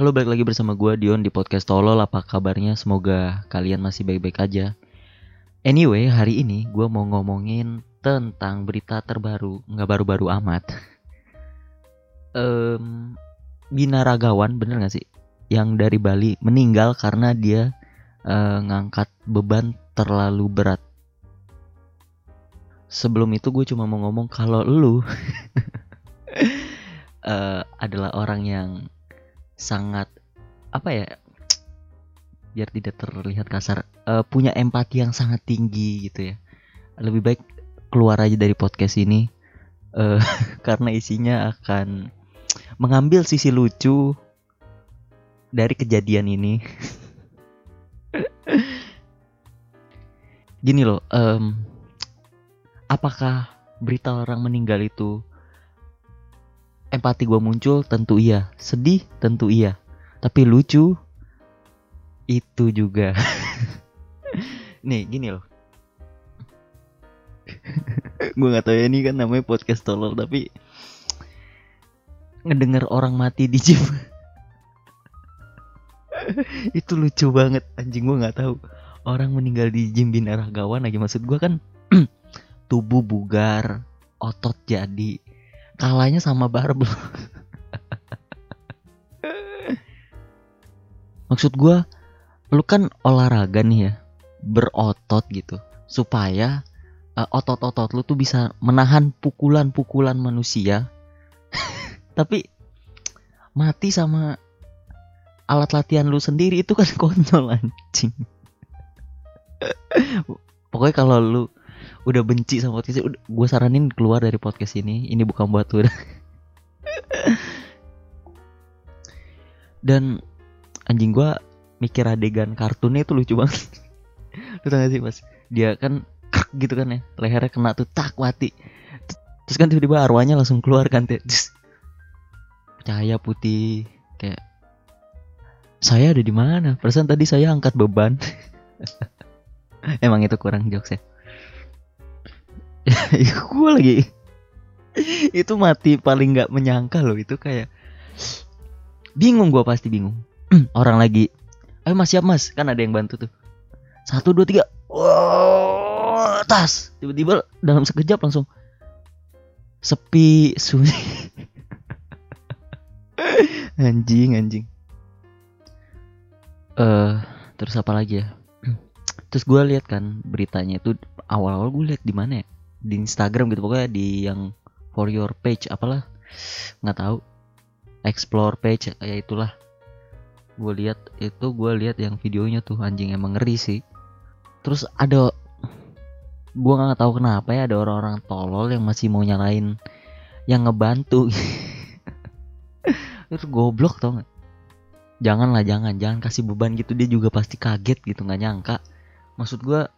Halo, balik lagi bersama gue Dion di podcast Tolol. Apa kabarnya? Semoga kalian masih baik-baik aja. Anyway, hari ini gue mau ngomongin tentang berita terbaru. Nggak baru-baru amat. Binaragawan, bener nggak sih? Yang dari Bali meninggal karena dia ngangkat beban terlalu berat. Sebelum itu gue cuma mau ngomong kalau lu adalah orang yang sangat biar tidak terlihat kasar, punya empati yang sangat tinggi gitu ya, lebih baik keluar aja dari podcast ini karena isinya akan mengambil sisi lucu dari kejadian ini. Gini loh, apakah berita orang meninggal itu empati gue muncul? Tentu iya. Sedih? Tentu iya. Tapi lucu? Itu juga. Nih gini loh. Gue gak tau ya, ini kan namanya podcast Tolol, tapi ngedenger orang mati di gym itu lucu banget. Anjing, gue gak tahu. Orang meninggal di gym binaragawan lagi. Maksud gue kan tubuh bugar, otot jadi, kalahnya sama barbel. Maksud gue, lu kan olahraga nih ya, berotot gitu, supaya otot-otot lu tuh bisa menahan pukulan-pukulan manusia. Tapi mati sama alat latihan lu sendiri itu kan konyol, anjing. Pokoknya kalau lu udah benci sama podcast ini, gue saranin keluar dari podcast ini. Ini bukan buat lu. Dan anjing, gue mikir adegan kartunnya itu lucu banget. Lu tau gak sih mas, dia kan gitu kan ya, lehernya kena tuh, tak mati. Terus kan tiba-tiba arwahnya langsung keluar kan, terus cahaya putih. Kayak, saya ada di mana? Perasaan tadi saya angkat beban. Emang itu kurang jokes ya. Gue lagi itu mati paling gak menyangka loh. Itu kayak bingung, gue pasti bingung. Orang lagi, ayo mas, siap mas, kan ada yang bantu tuh, 1, 2, 3, wow, tas. Tiba-tiba dalam sekejap langsung sepi, sunyi. Anjing. Terus apa lagi ya? Terus gue lihat kan beritanya itu, awal-awal gue lihat di mana ya, di Instagram gitu, pokoknya di yang for your page apalah, nggak tahu, explore page ya, itulah. Gue lihat yang videonya tuh, anjing emang ngeri sih. Terus ada, gue nggak tahu kenapa ya, ada orang-orang tolol yang masih mau nyalain yang ngebantu. Itu goblok tau nggak? Jangan kasih beban gitu, dia juga pasti kaget gitu, nggak nyangka. Maksud gue,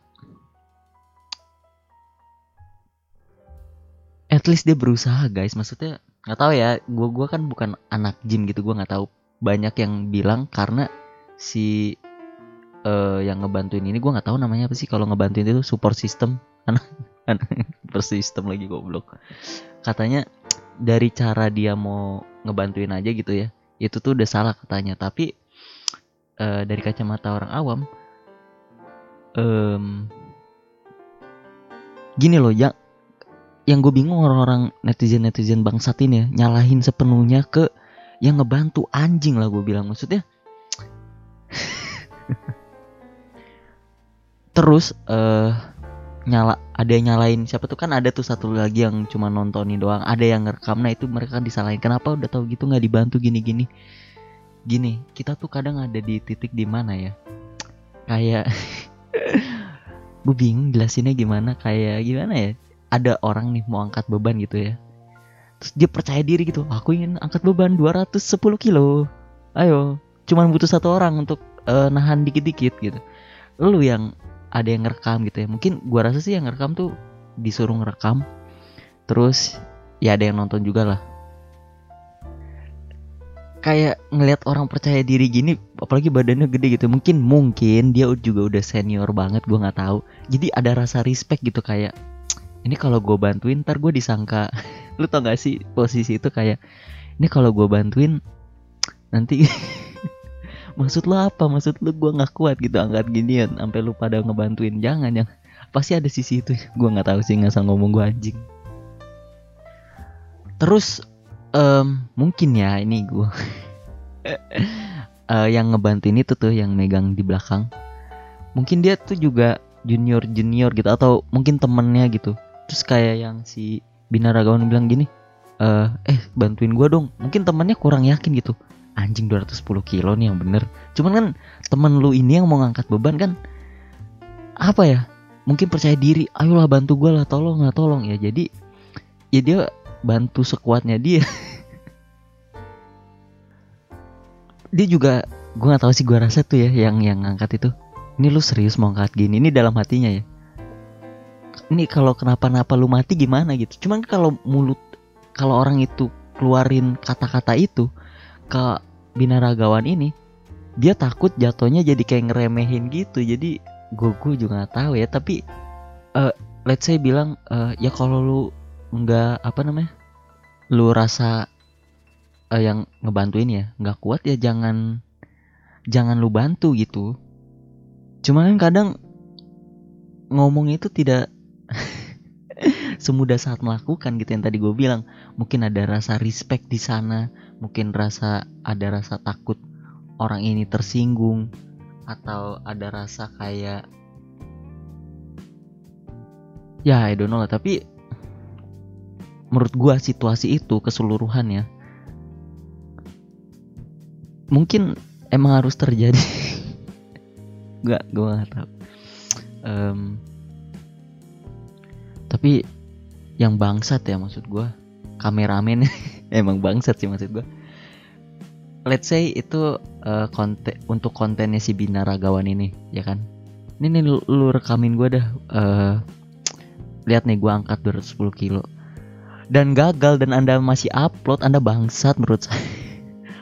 at least dia berusaha guys. Maksudnya nggak tahu ya, gue kan bukan anak gym gitu, gue nggak tahu. Banyak yang bilang karena si yang ngebantuin ini, gue nggak tahu namanya apa sih kalau ngebantuin itu, support system. Support system lagi, goblok. Katanya dari cara dia mau ngebantuin aja gitu ya, itu tuh udah salah katanya. Tapi dari kacamata orang awam, gini loh ya. Yang gue bingung orang-orang netizen bangsat ini ya, nyalahin sepenuhnya ke yang ngebantu. Anjing lah gue bilang, maksudnya. Terus ada yang nyalain siapa tuh, kan ada tuh satu lagi yang cuma nontonin doang, ada yang ngerekam. Nah itu mereka kan disalahin, kenapa udah tahu gitu nggak dibantu gini. Kita tuh kadang ada di titik di mana ya, kayak gue bingung jelasinnya gimana ya. Ada orang nih mau angkat beban gitu ya, terus dia percaya diri gitu, aku ingin angkat beban 210 kilo, ayo, cuman butuh 1 orang untuk nahan dikit-dikit gitu. Lu yang ada yang ngerekam gitu ya, mungkin gua rasa sih yang ngerekam tuh disuruh ngerekam, terus ya ada yang nonton juga lah. Kayak ngelihat orang percaya diri gini, apalagi badannya gede gitu, mungkin dia juga udah senior banget, gua nggak tahu. Jadi ada rasa respect gitu, kayak ini kalau gue bantuin ntar gue disangka. Lu tau gak sih posisi itu, kayak ini kalau gue bantuin nanti maksud lu apa? Maksud lu gue nggak kuat gitu angkat ginian sampai lu pada ngebantuin? Jangan, yang pasti ada sisi itu. Gue nggak tahu sih, nggak sanggup ngomong, gue anjing. Terus mungkin ya ini gue yang ngebantuin itu tuh yang megang di belakang, mungkin dia tuh juga junior gitu atau mungkin temennya gitu. Terus kayak yang si binaragawan bilang gini, bantuin gue dong. Mungkin temennya kurang yakin gitu. Anjing 210 kilo nih yang bener. Cuman kan temen lu ini yang mau ngangkat beban kan, apa ya, mungkin percaya diri. Ayolah bantu gue lah, tolong lah, tolong ya. Jadi ya dia bantu sekuatnya dia. Dia juga, gue gak tahu sih, gue rasa tuh ya yang ngangkat itu, ini lu serius mau ngangkat gini? Ini dalam hatinya ya, ini kalau kenapa-napa lu mati gimana gitu. Cuman kalau mulut, kalau orang itu keluarin kata-kata itu ke binaragawan ini, dia takut jatuhnya jadi kayak ngeremehin gitu. Jadi gue juga nggak tahu ya. Tapi let's say bilang ya kalau lu nggak lu rasa yang ngebantuin ya nggak kuat ya jangan lu bantu gitu. Cuman kadang ngomong itu tidak semudah saat melakukan gitu, yang tadi gue bilang. Mungkin ada rasa respect di sana, mungkin ada rasa takut orang ini tersinggung, atau ada rasa kayak ya I don't know lah. Tapi menurut gue situasi itu keseluruhan ya mungkin emang harus terjadi. Gue gak tau. Tapi yang bangsat ya maksud gue, kameramen emang bangsat sih maksud gue. Let's say itu konten untuk kontennya si binaragawan ini ya kan. Ini nih lu rekamin gue dah. Lihat nih gue angkat 210 kilo dan gagal, dan anda masih upload, anda bangsat menurut saya.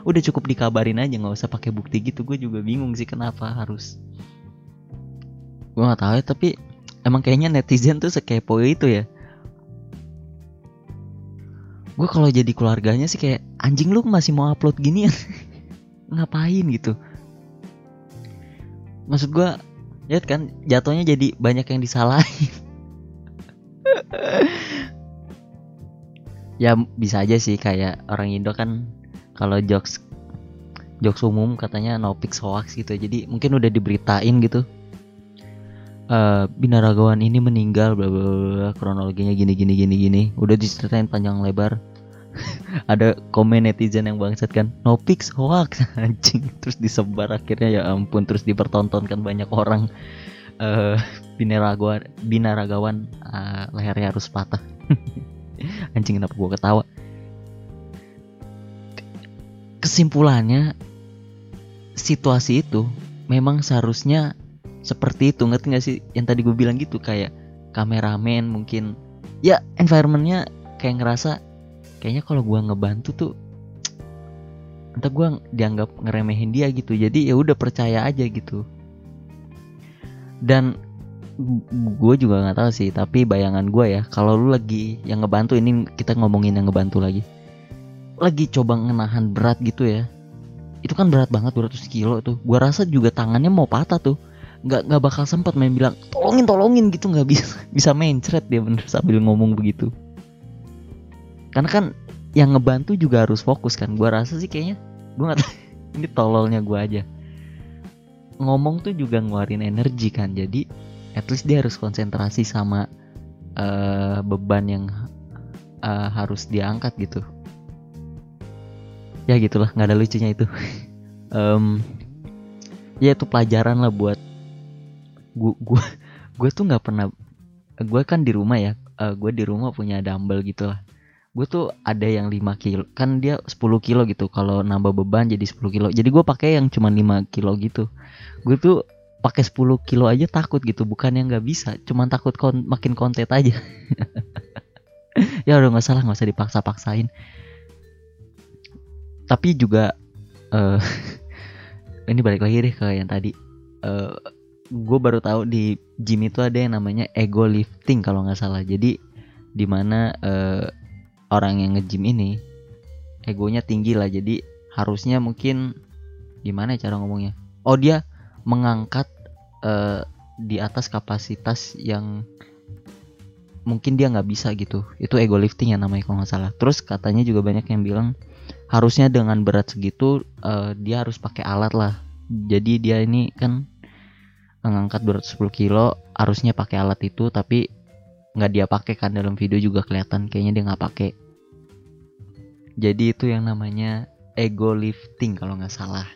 Udah cukup dikabarin aja, nggak usah pakai bukti gitu. Gue juga bingung sih kenapa harus. Gue nggak tahu ya, tapi emang kayaknya netizen tuh sekepo itu ya. Gue kalau jadi keluarganya sih kayak, anjing lu masih mau upload ginian, ngapain gitu. Maksud gue, lihat kan jatuhnya jadi banyak yang disalahin. Ya bisa aja sih, kayak orang Indo kan kalau jokes umum katanya no pics hoax gitu. Jadi mungkin udah diberitain gitu, binaragawan ini meninggal bla bla bla, kronologinya gini. Udah diceritain panjang lebar. Ada komen netizen yang bangsat kan, no pics hoax, anjing. Terus disebar akhirnya, ya ampun. Terus dipertontonkan banyak orang. Binaragawan lehernya harus patah. Anjing, kenapa gue ketawa. Kesimpulannya, situasi itu memang seharusnya seperti itu, ngerti gak sih? Yang tadi gue bilang gitu, kayak kameramen mungkin ya environmentnya kayak ngerasa kayaknya kalau gue ngebantu tuh entah gue dianggap ngeremehin dia gitu. Jadi ya udah percaya aja gitu. Dan gue juga nggak tahu sih, tapi bayangan gue ya, kalau lu lagi yang ngebantu ini, kita ngomongin yang ngebantu lagi coba ngenahan berat gitu ya, itu kan berat banget 200 kilo tuh. Gue rasa juga tangannya mau patah tuh, nggak bakal sempat main bilang tolongin gitu, nggak bisa mencret dia bener sambil ngomong begitu. Karena kan yang ngebantu juga harus fokus kan. Gue rasa sih kayaknya, gue nggak tahu, ini tololnya gue aja, ngomong tuh juga ngeluarin energi kan. Jadi at least dia harus konsentrasi sama beban yang harus diangkat gitu. Ya gitulah, nggak ada lucunya itu. Ya itu pelajaran lah buat gue tuh nggak pernah. Gue kan di rumah ya, gue di rumah punya dumbbell gitu lah. Gue tuh ada yang 5 kilo kan, dia 10 kilo gitu, kalau nambah beban jadi 10 kilo. Jadi gue pakai yang cuma 5 kilo gitu. Gue tuh pakai 10 kilo aja takut gitu, bukan yang nggak bisa, cuma takut makin kontet aja. Ya udah, nggak salah, nggak usah dipaksa-paksain. Tapi juga ini balik lagi deh ke yang tadi. Gue baru tahu di gym itu ada yang namanya ego lifting kalau nggak salah. Jadi di mana orang yang nge-gym ini egonya tinggi lah. Jadi harusnya mungkin gimana cara ngomongnya? Oh, dia mengangkat di atas kapasitas yang mungkin dia nggak bisa gitu. Itu ego lifting ya namanya kalau nggak salah. Terus katanya juga banyak yang bilang harusnya dengan berat segitu dia harus pakai alat lah. Jadi dia ini kan ngangkat berat 10 kilo harusnya pakai alat itu, tapi nggak dia pakai kan, dalam video juga kelihatan kayaknya dia nggak pakai. Jadi itu yang namanya ego lifting kalau nggak salah.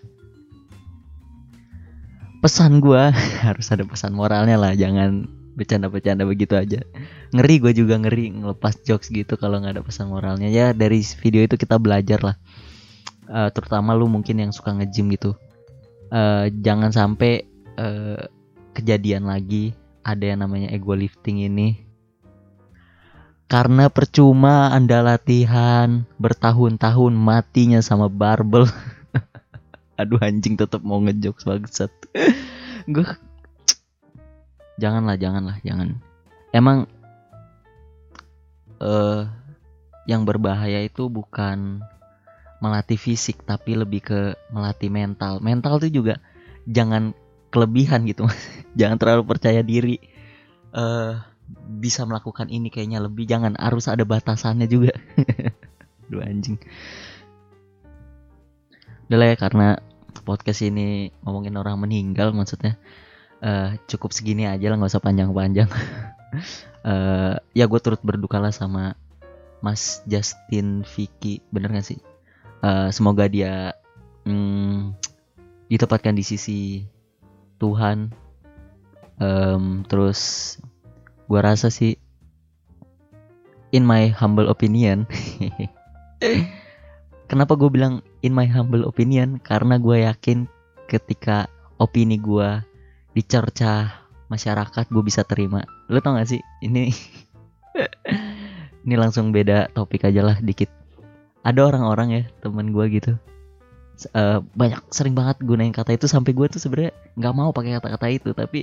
Pesan gue harus ada pesan moralnya lah, jangan bercanda-bercanda begitu aja. Ngeri, gue juga ngeri ngelepas jokes gitu kalau nggak ada pesan moralnya. Ya dari video itu kita belajar lah, terutama lu mungkin yang suka nge-gym gitu, jangan sampai kejadian lagi ada yang namanya ego lifting ini. Karena percuma anda latihan bertahun-tahun, matinya sama barbel. Aduh anjing, tetap mau ngejokes bangsat. Gue jangan. Emang yang berbahaya itu bukan melatih fisik, tapi lebih ke melatih mental. Mental tuh juga jangan kelebihan gitu. Jangan terlalu percaya diri bisa melakukan ini kayaknya lebih. Jangan, harus ada batasannya juga. Aduh anjing. Udah lah ya, karena podcast ini ngomongin orang meninggal, maksudnya cukup segini aja lah, gak usah panjang-panjang. Ya gue turut berduka lah sama Mas Justin Vicky, bener gak sih? Semoga dia ditempatkan di sisi Tuhan. Terus gue rasa sih, in my humble opinion, kenapa gue bilang in my humble opinion? Karena gue yakin ketika opini gue dicerca masyarakat, gue bisa terima. Lo tau gak sih? Ini ini langsung beda topik aja lah dikit. Ada orang-orang ya, teman gue gitu, banyak, sering banget gunain kata itu, sampai gue tuh sebenarnya gak mau pakai kata-kata itu. Tapi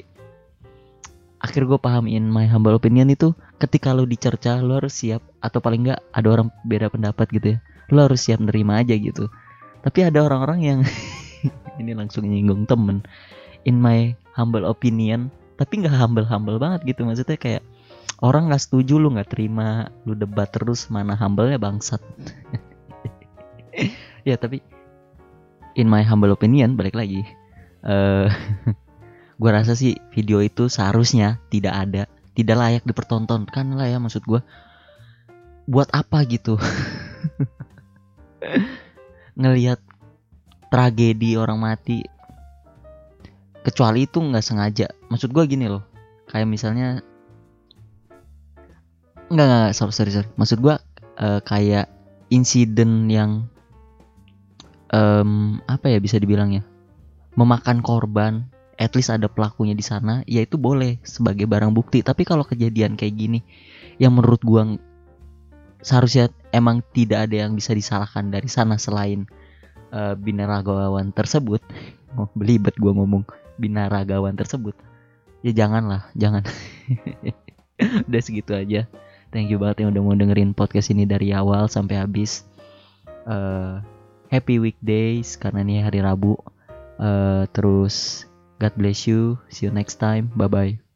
akhir gue paham, in my humble opinion itu ketika lo dicerca, lo harus siap. Atau paling gak ada orang beda pendapat gitu ya, lo harus siap nerima aja gitu. Tapi ada orang-orang yang ini langsung nyinggung temen, in my humble opinion, tapi nggak humble banget gitu. Maksudnya kayak orang nggak setuju, lu nggak terima, lu debat terus, mana humble-nya bangsat. Ya tapi in my humble opinion, balik lagi, gue rasa sih video itu seharusnya tidak ada, tidak layak dipertontonkan lah ya, maksud gue. Buat apa gitu ngelihat tragedi orang mati? Kecuali itu nggak sengaja. Maksud gue gini loh, kayak misalnya nggak sorry. Maksud gue kayak insiden yang apa ya, bisa dibilangnya memakan korban, at least ada pelakunya di sana, ya itu boleh sebagai barang bukti. Tapi kalau kejadian kayak gini, yang menurut gue seharusnya emang tidak ada yang bisa disalahkan dari sana selain binaragawan tersebut. Oh, belibet gue ngomong binaragawan tersebut. Ya jangan. Udah segitu aja. Thank you banget yang udah mau dengerin podcast ini dari awal sampai habis. Happy weekdays, karena ini hari Rabu. Terus God bless you. See you next time. Bye bye.